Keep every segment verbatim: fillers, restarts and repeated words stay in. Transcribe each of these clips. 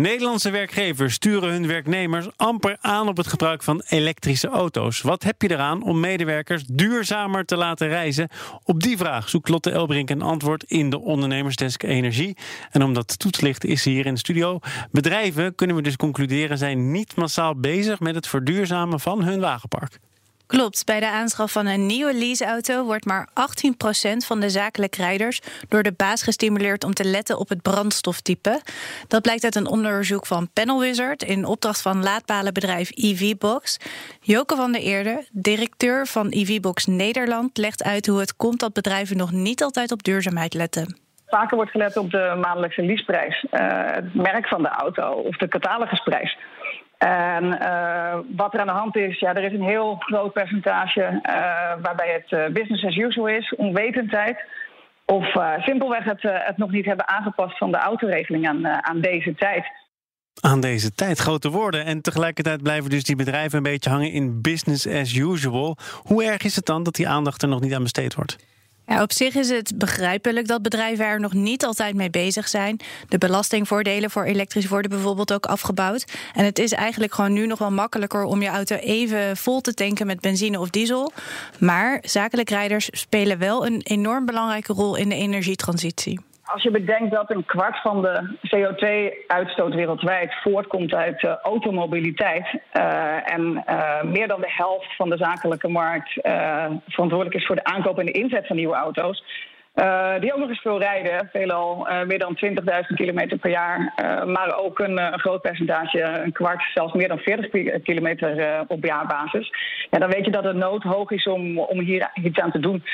Nederlandse werkgevers sturen hun werknemers amper aan op het gebruik van elektrische auto's. Wat heb je eraan om medewerkers duurzamer te laten reizen? Op die vraag zoekt Lotte Elbrink een antwoord in de ondernemersdesk Energie. En om dat toe te lichten is ze hier in de studio. Bedrijven, kunnen we dus concluderen, zijn niet massaal bezig met het verduurzamen van hun wagenpark. Klopt, bij de aanschaf van een nieuwe leaseauto wordt maar achttien procent van de zakelijk rijders door de baas gestimuleerd om te letten op het brandstoftype. Dat blijkt uit een onderzoek van PanelWizard in opdracht van laadpalenbedrijf EVbox. Joke van der Eerde, directeur van EVbox Nederland, legt uit hoe het komt dat bedrijven nog niet altijd op duurzaamheid letten. Vaker wordt gelet op de maandelijkse leaseprijs, uh, het merk van de auto of de catalogusprijs. En uh, wat er aan de hand is, ja, er is een heel groot percentage uh, waarbij het uh, business as usual is, onwetendheid. Of uh, simpelweg het, uh, het nog niet hebben aangepast van de autoregeling aan, uh, aan deze tijd. Aan deze tijd, grote woorden. En tegelijkertijd blijven dus die bedrijven een beetje hangen in business as usual. Hoe erg is het dan dat die aandacht er nog niet aan besteed wordt? Ja, op zich is het begrijpelijk dat bedrijven er nog niet altijd mee bezig zijn. De belastingvoordelen voor elektrisch worden bijvoorbeeld ook afgebouwd. En het is eigenlijk gewoon nu nog wel makkelijker om je auto even vol te tanken met benzine of diesel. Maar zakelijk rijders spelen wel een enorm belangrijke rol in de energietransitie. Als je bedenkt dat een kwart van de C O twee uitstoot wereldwijd voortkomt uit uh, automobiliteit... Uh, en uh, meer dan de helft van de zakelijke markt uh, verantwoordelijk is voor de aankoop en de inzet van nieuwe auto's... Uh, die ook nog eens veel rijden, veelal uh, meer dan twintigduizend kilometer per jaar... Uh, maar ook een, een groot percentage, een kwart, zelfs meer dan veertig kilometer uh, op jaarbasis. Ja, dan weet je dat de nood hoog is om, om hier iets aan te doen...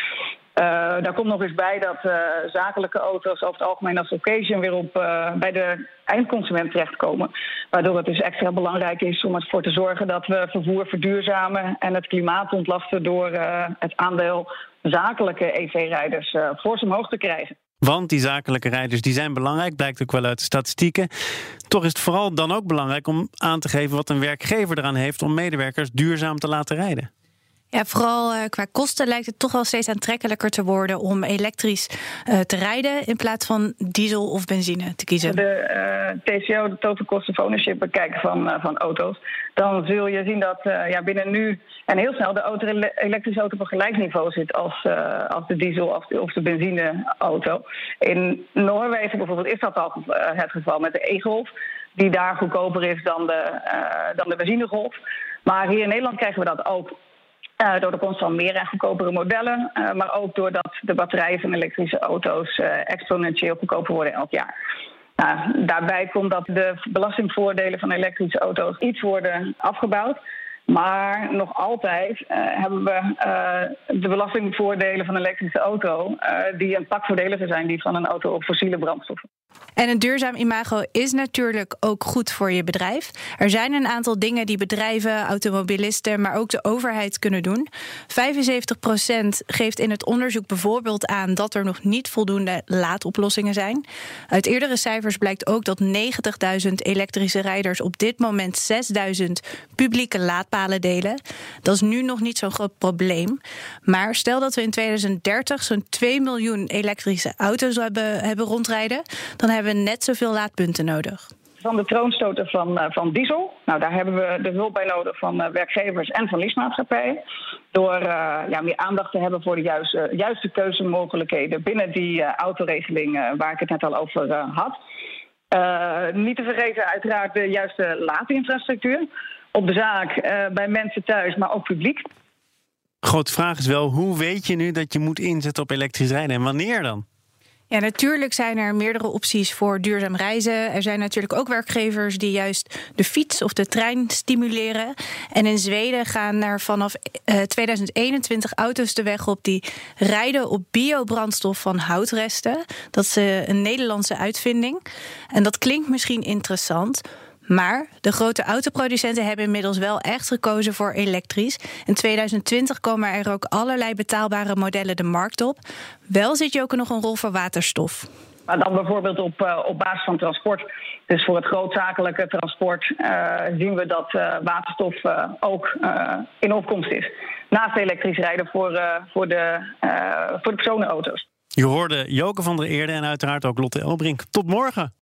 Uh, daar komt nog eens bij dat uh, zakelijke auto's over het algemeen als occasion weer op uh, bij de eindconsument terechtkomen. Waardoor het dus extra belangrijk is om ervoor te zorgen dat we vervoer verduurzamen en het klimaat ontlasten door uh, het aandeel zakelijke E V-rijders uh, fors omhoog te krijgen. Want die zakelijke rijders die zijn belangrijk, blijkt ook wel uit de statistieken. Toch is het vooral dan ook belangrijk om aan te geven wat een werkgever eraan heeft om medewerkers duurzaam te laten rijden. Ja, vooral qua kosten lijkt het toch wel steeds aantrekkelijker te worden om elektrisch uh, te rijden in plaats van diesel of benzine te kiezen. De uh, T C O, de total cost of ownership, bekijken van, uh, van auto's. Dan zul je zien dat uh, ja, binnen nu en heel snel de auto, elektrische auto op een gelijk niveau zit als, uh, als de diesel of de benzineauto. In Noorwegen bijvoorbeeld is dat al uh, het geval met de E-golf, die daar goedkoper is dan de, uh, dan de benzinegolf. Maar hier in Nederland krijgen we dat ook. Uh, door de komst van meer en goedkopere modellen. Uh, maar ook doordat de batterijen van elektrische auto's uh, exponentieel goedkoper worden elk jaar. Uh, daarbij komt dat de belastingvoordelen van elektrische auto's iets worden afgebouwd. Maar nog altijd uh, hebben we uh, de belastingvoordelen van een elektrische auto... Uh, die een pak voordeliger zijn die van een auto op fossiele brandstoffen. En een duurzaam imago is natuurlijk ook goed voor je bedrijf. Er zijn een aantal dingen die bedrijven, automobilisten, maar ook de overheid kunnen doen. vijfenzeventig procent geeft in het onderzoek bijvoorbeeld aan dat er nog niet voldoende laadoplossingen zijn. Uit eerdere cijfers blijkt ook dat negentigduizend elektrische rijders op dit moment zesduizend publieke laadpalen delen. Dat is nu nog niet zo'n groot probleem. Maar stel dat we in tweeduizend dertig zo'n twee miljoen elektrische auto's hebben, hebben rondrijden... dan hebben we net zoveel laadpunten nodig. Van de troonstoten van, van diesel. Nou, daar hebben we de hulp bij nodig van werkgevers en van leasemaatschappijen. Door uh, ja, meer aandacht te hebben voor de juiste, juiste keuzemogelijkheden... binnen die uh, autoregeling uh, waar ik het net al over uh, had. Uh, niet te vergeten uiteraard de juiste laadinfrastructuur. Op de zaak, uh, bij mensen thuis, maar ook publiek. Grote vraag is wel, hoe weet je nu dat je moet inzetten op elektrisch rijden? En wanneer dan? Ja, natuurlijk zijn er meerdere opties voor duurzaam reizen. Er zijn natuurlijk ook werkgevers die juist de fiets of de trein stimuleren. En in Zweden gaan er vanaf tweeduizend eenentwintig auto's de weg op... die rijden op biobrandstof van houtresten. Dat is een Nederlandse uitvinding. En dat klinkt misschien interessant... maar de grote autoproducenten hebben inmiddels wel echt gekozen voor elektrisch. In tweeduizend twintig komen er ook allerlei betaalbare modellen de markt op. Wel zit je ook nog een rol voor waterstof. Maar dan bijvoorbeeld op, op basis van transport. Dus voor het grootzakelijke transport uh, zien we dat uh, waterstof uh, ook uh, in opkomst is. Naast elektrisch rijden voor, uh, voor, de, uh, voor de personenauto's. Je hoorde Joke van der Eerde en uiteraard ook Lotte Elbrink. Tot morgen!